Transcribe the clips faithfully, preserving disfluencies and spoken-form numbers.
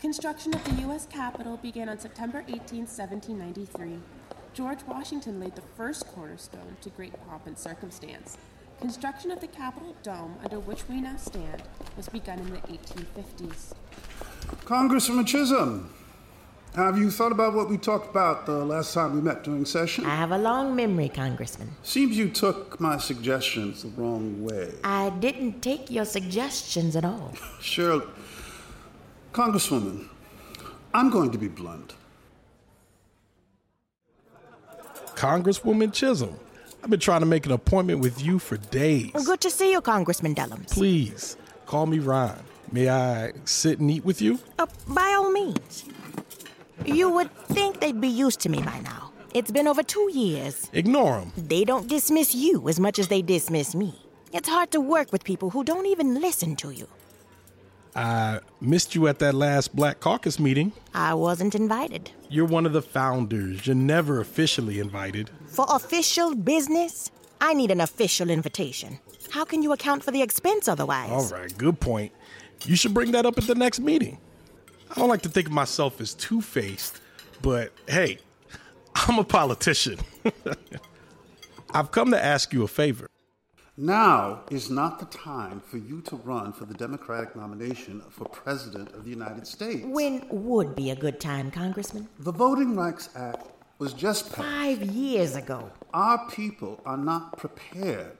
Construction of the U S Capitol began on September eighteenth, seventeen ninety-three. George Washington laid the first cornerstone to great pomp and circumstance. Construction of the Capitol dome, under which we now stand, was begun in the eighteen fifties. Congresswoman Chisholm, have you thought about what we talked about the last time we met during session? I have a long memory, Congressman. Seems you took my suggestions the wrong way. I didn't take your suggestions at all. Sure. Congresswoman, I'm going to be blunt. Congresswoman Chisholm, I've been trying to make an appointment with you for days. Well, good to see you, Congressman Dellums. Please, call me Ron. May I sit and eat with you? Uh, by all means. You would think they'd be used to me by now. It's been over two years. Ignore them. They don't dismiss you as much as they dismiss me. It's hard to work with people who don't even listen to you. I missed you at that last Black Caucus meeting. I wasn't invited. You're one of the founders. You're never officially invited. For official business, I need an official invitation. How can you account for the expense otherwise? All right, good point. You should bring that up at the next meeting. I don't like to think of myself as two-faced, but hey, I'm a politician. I've come to ask you a favor. Now is not the time for you to run for the Democratic nomination for President of the United States. When would be a good time, Congressman? The Voting Rights Act was just passed. Five years ago. Our people are not prepared.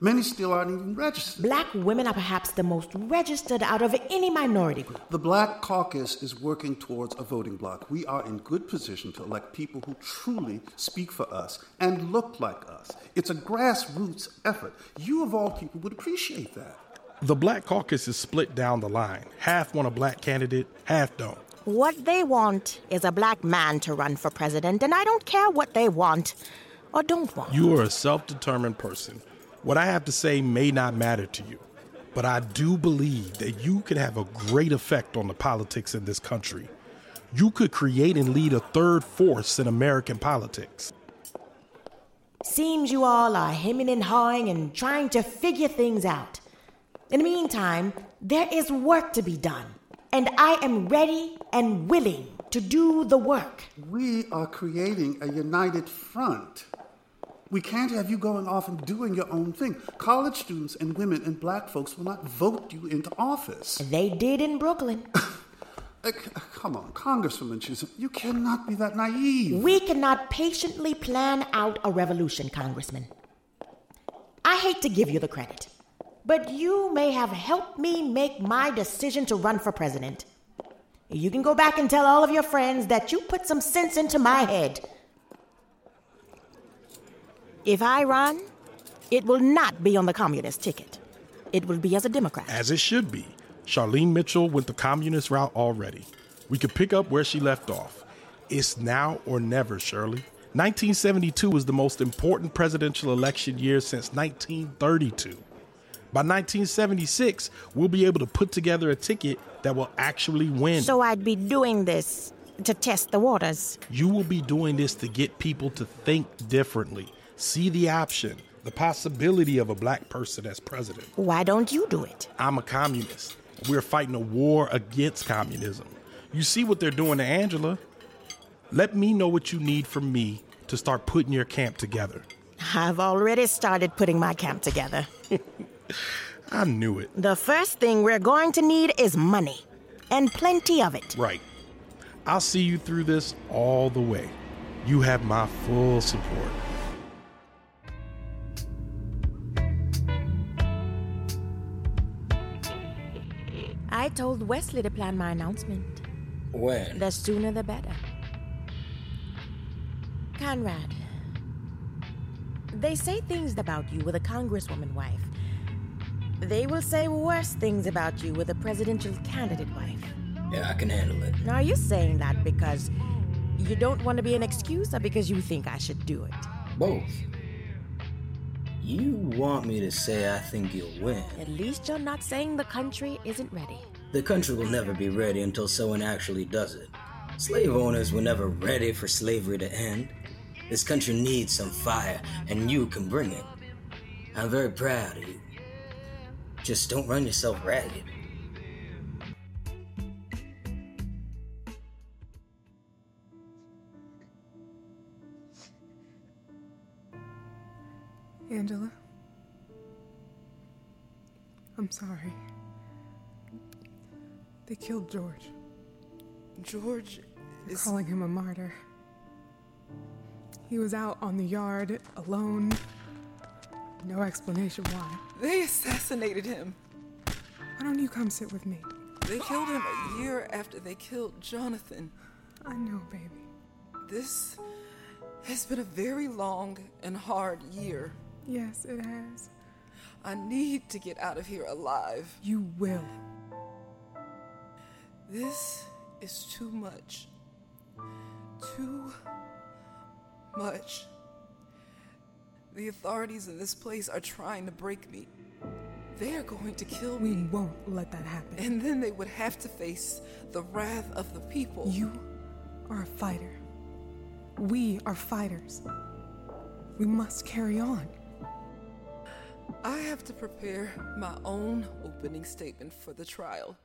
Many still aren't even registered. Black women are perhaps the most registered out of any minority group. The Black Caucus is working towards a voting bloc. We are in good position to elect people who truly speak for us and look like us. It's a grassroots effort. You, of all people, would appreciate that. The Black Caucus is split down the line. Half want a black candidate, half don't. What they want is a black man to run for president, and I don't care what they want or don't want. You are a self-determined person. What I have to say may not matter to you, but I do believe that you could have a great effect on the politics in this country. You could create and lead a third force in American politics. Seems you all are hemming and hawing and trying to figure things out. In the meantime, there is work to be done, and I am ready and willing to do the work. We are creating a united front. We can't have you going off and doing your own thing. College students and women and black folks will not vote you into office. They did in Brooklyn. Come on, Congresswoman Chisholm, you cannot be that naive. We cannot patiently plan out a revolution, Congressman. I hate to give you the credit, but you may have helped me make my decision to run for president. You can go back and tell all of your friends that you put some sense into my head. If I run, it will not be on the communist ticket. It will be as a Democrat. As it should be. Charlene Mitchell went the communist route already. We could pick up where she left off. It's now or never, Shirley. nineteen seventy-two was the most important presidential election year since nineteen thirty-two. By nineteen seventy-six, we'll be able to put together a ticket that will actually win. So I'd be doing this to test the waters. You will be doing this to get people to think differently. See the option, the possibility of a black person as president. Why don't you do it? I'm a communist. We're fighting a war against communism. You see what they're doing to Angela. Let me know what you need from me to start putting your camp together. I've already started putting my camp together. I knew it. The first thing we're going to need is money, and plenty of it. Right. I'll see you through this all the way. You have my full support. I told Wesley to plan my announcement. When? The sooner the better. Conrad, they say things about you with a congresswoman wife. They will say worse things about you with a presidential candidate wife. Yeah, I can handle it. Now, are you saying that because you don't want to be an excuse or because you think I should do it? Both. You want me to say I think you'll win. At least you're not saying the country isn't ready. The country will never be ready until someone actually does it. Slave owners were never ready for slavery to end. This country needs some fire, and you can bring it. I'm very proud of you. Just don't run yourself ragged. Angela, I'm sorry. They killed George. George is... They're calling him a martyr. He was out on the yard, alone. No explanation why. They assassinated him. Why don't you come sit with me? They killed him a year after they killed Jonathan. I know, baby. This has been a very long and hard year. Yes, it has. I need to get out of here alive. You will. This is too much. Too much. The authorities in this place are trying to break me. They are going to kill me. We won't let that happen. And then they would have to face the wrath of the people. You are a fighter. We are fighters. We must carry on. I have to prepare my own opening statement for the trial.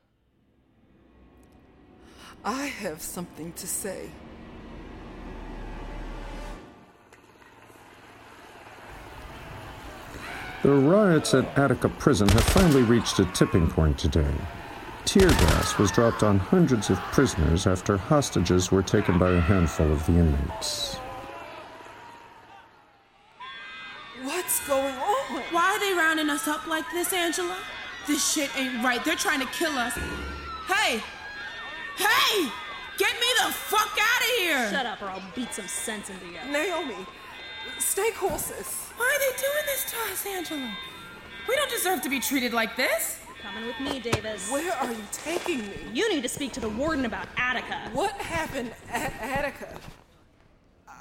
I have something to say. The riots at Attica Prison have finally reached a tipping point today. Tear gas was dropped on hundreds of prisoners after hostages were taken by a handful of the inmates. What's going on? Why are they rounding us up like this, Angela? This shit ain't right. They're trying to kill us. Hey! Hey! Get me the fuck out of here! Shut up or I'll beat some sense into you. Naomi! Stay cool, sis. Why are they doing this to us, Angela? We don't deserve to be treated like this. You're coming with me, Davis. Where are you taking me? You need to speak to the warden about Attica. What happened at Attica?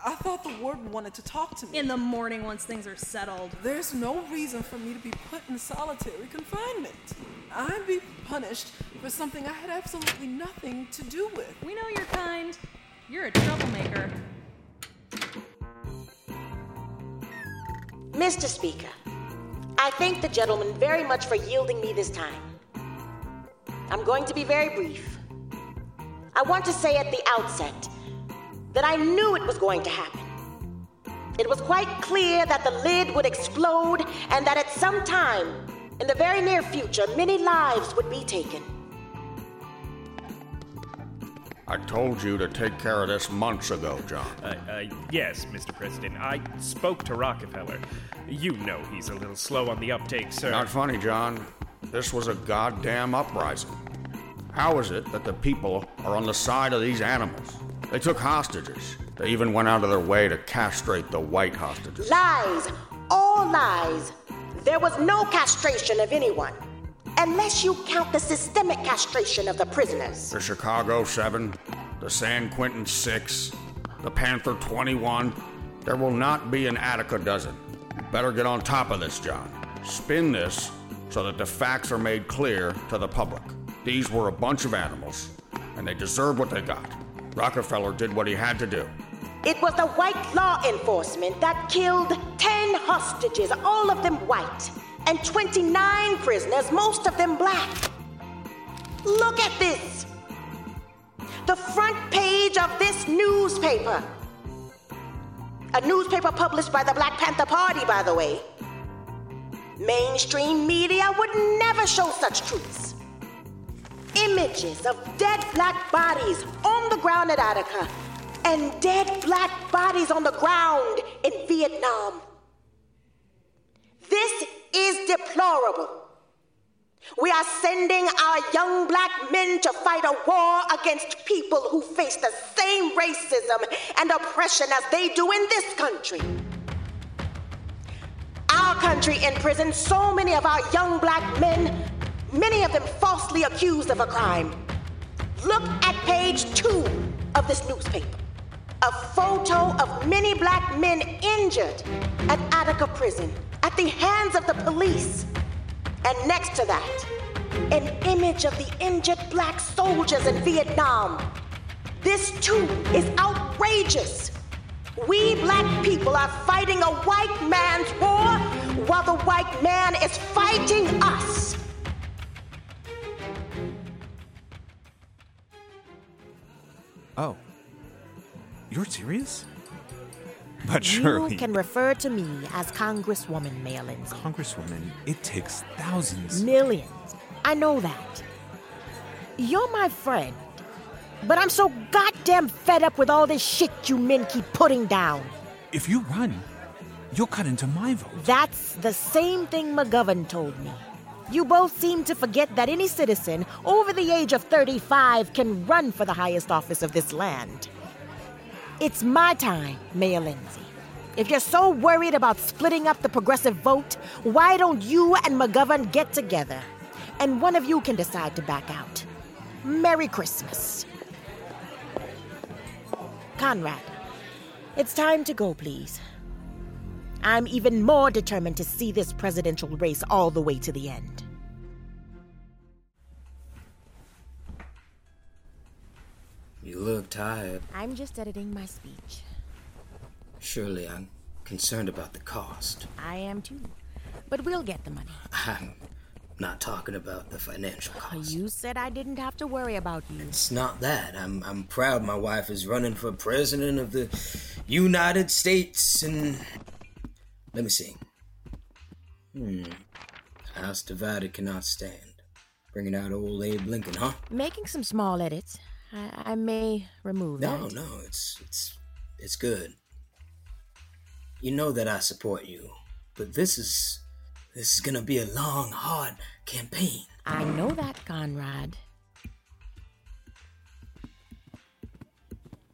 I thought the warden wanted to talk to me. In the morning once things are settled. There's no reason for me to be put in solitary confinement. I'm being punished for something I had absolutely nothing to do with. We know your kind. You're a troublemaker. Mister Speaker, I thank the gentleman very much for yielding me this time. I'm going to be very brief. I want to say at the outset that I knew it was going to happen. It was quite clear that the lid would explode and that at some time in the very near future, many lives would be taken. I told you to take care of this months ago, John. Uh, uh, yes, Mister President. I spoke to Rockefeller. You know he's a little slow on the uptake, sir. Not funny, John. This was a goddamn uprising. How is it that the people are on the side of these animals? They took hostages. They even went out of their way to castrate the white hostages. Lies. All lies. There was no castration of anyone. Unless you count the systemic castration of the prisoners. The Chicago seven, the San Quentin six, the Panther twenty-one. There will not be an Attica dozen. Better get on top of this, John. Spin this so that the facts are made clear to the public. These were a bunch of animals, and they deserve what they got. Rockefeller did what he had to do. It was the white law enforcement that killed ten hostages, all of them white. And twenty-nine prisoners, most of them black. Look at this. The front page of this newspaper. A newspaper published by the Black Panther Party, by the way. Mainstream media would never show such truths. Images of dead black bodies on the ground at Attica and dead black bodies on the ground in Vietnam. This is deplorable. We are sending our young black men to fight a war against people who face the same racism and oppression as they do in this country. Our country imprisons so many of our young black men, many of them falsely accused of a crime. Look at page two of this newspaper. A photo of many black men injured at Attica Prison at the hands of the police. And next to that, an image of the injured black soldiers in Vietnam. This too is outrageous. We black people are fighting a white man's war while the white man is fighting us. Oh. You're serious? But surely... You can refer to me as Congresswoman Mayor Lindsay. Congresswoman, it takes thousands. Millions. I know that. You're my friend. But I'm so goddamn fed up with all this shit you men keep putting down. If you run, you'll cut into my vote. That's the same thing McGovern told me. You both seem to forget that any citizen over the age of thirty-five can run for the highest office of this land. It's my time, Mayor Lindsay. If you're so worried about splitting up the progressive vote, why don't you and McGovern get together? And one of you can decide to back out. Merry Christmas. Conrad, it's time to go, please. I'm even more determined to see this presidential race all the way to the end. You look tired. I'm just editing my speech. Surely I'm concerned about the cost. I am too. But we'll get the money. I'm not talking about the financial cost. You said I didn't have to worry about you. It's not that. I'm I'm proud my wife is running for president of the United States and... Let me see. Hmm. House divided cannot stand. Bringing out old Abe Lincoln, huh? Making some small edits. I, I may remove no, that. No, no, it's it's it's good. You know that I support you, but this is this is gonna be a long, hard campaign. I know that, Conrad.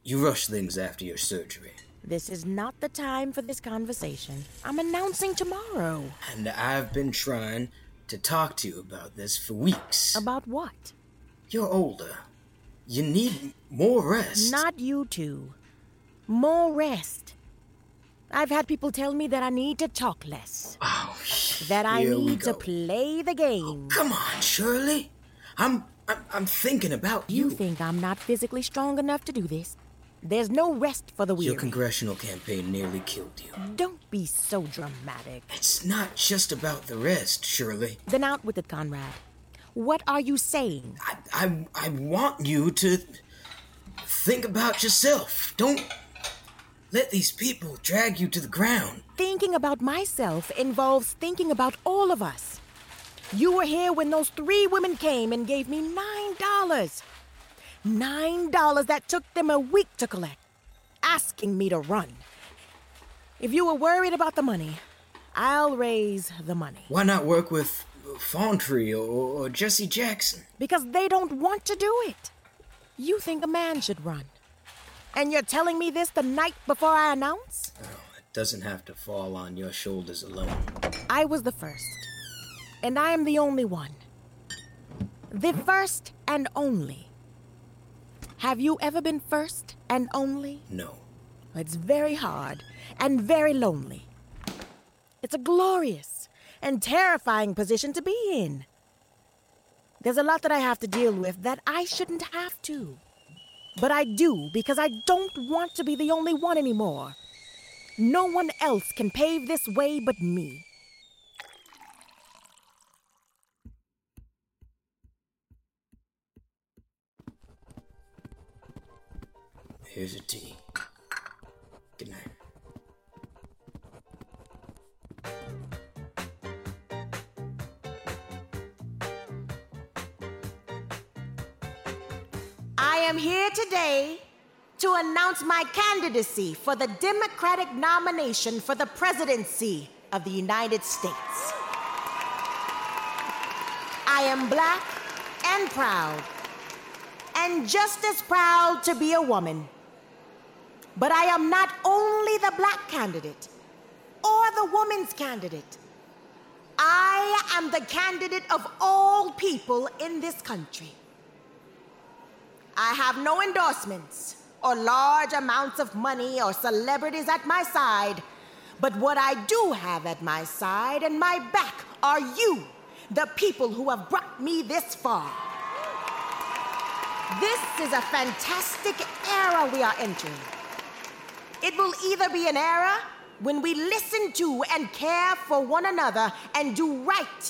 You rush things after your surgery. This is not the time for this conversation. I'm announcing tomorrow. And I've been trying to talk to you about this for weeks. About what? You're older. You need more rest. Not you two. More rest. I've had people tell me that I need to talk less. Oh, shit. That I need to play the game. Oh, come on, Shirley. I'm, I'm I'm thinking about you. You think I'm not physically strong enough to do this? There's no rest for the weary. Your congressional campaign nearly killed you. Don't be so dramatic. It's not just about the rest, Shirley. Then out with it, Conrad. What are you saying? I, I I want you to think about yourself. Don't let these people drag you to the ground. Thinking about myself involves thinking about all of us. You were here when those three women came and gave me nine dollars. Nine dollars that took them a week to collect, asking me to run. If you were worried about the money, I'll raise the money. Why not work with... Fauntry or, or Jesse Jackson? Because they don't want to do it. You think a man should run. And you're telling me this the night before I announce? Oh, it doesn't have to fall on your shoulders alone. I was the first. And I am the only one. The first and only. Have you ever been first and only? No. It's very hard and very lonely. It's a glorious... and terrifying position to be in. There's a lot that I have to deal with that I shouldn't have to. But I do, because I don't want to be the only one anymore. No one else can pave this way but me. Here's a tea. Good night. I am here today to announce my candidacy for the Democratic nomination for the presidency of the United States. I am black and proud, and just as proud to be a woman. But I am not only the black candidate or the woman's candidate. I am the candidate of all people in this country. I have no endorsements or large amounts of money or celebrities at my side. But what I do have at my side and my back are you, the people who have brought me this far. This is a fantastic era we are entering. It will either be an era when we listen to and care for one another and do right,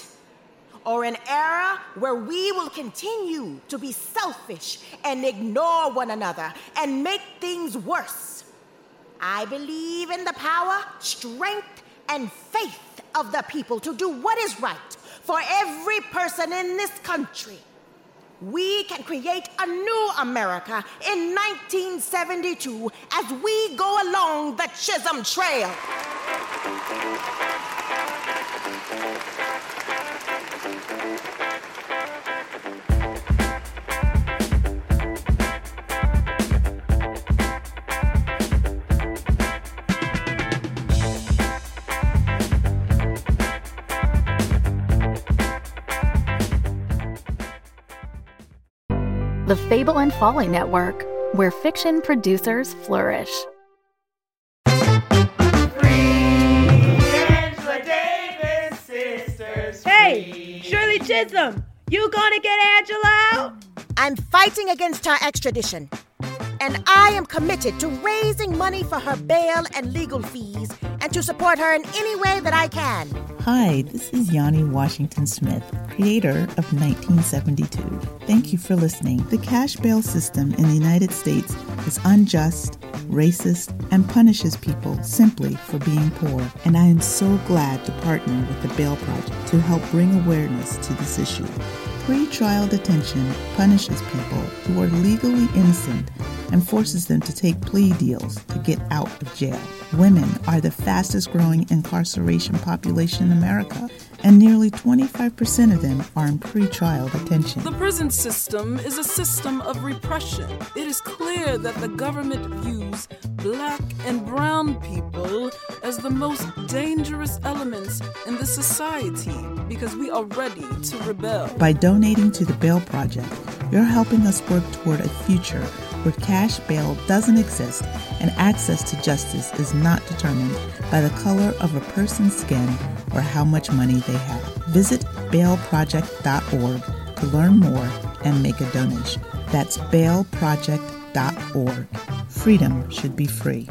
or an era where we will continue to be selfish and ignore one another and make things worse. I believe in the power, strength, and faith of the people to do what is right for every person in this country. We can create a new America in nineteen seventy-two as we go along the Chisholm Trail. The Fable and Folly Network, where fiction producers flourish. Free Angela Davis, sisters. Free. Hey, Shirley Chisholm, you gonna get Angela out? I'm fighting against her extradition, and I am committed to raising money for her bail and legal fees and to support her in any way that I can. Hi, this is Yhane Washington Smith, creator of nineteen seventy-two. Thank you for listening. The cash bail system in the United States is unjust, racist, and punishes people simply for being poor. And I am so glad to partner with the Bail Project to help bring awareness to this issue. Pre-trial detention punishes people who are legally innocent and forces them to take plea deals to get out of jail. Women are the fastest growing incarceration population in America, and nearly twenty-five percent of them are in pretrial detention. The prison system is a system of repression. It is clear that the government views black and brown people as the most dangerous elements in the society because we are ready to rebel. By donating to the Bail Project, you're helping us work toward a future where cash bail doesn't exist and access to justice is not determined by the color of a person's skin or how much money they have. Visit bail project dot org to learn more and make a donation. That's bail project dot org. Freedom should be free.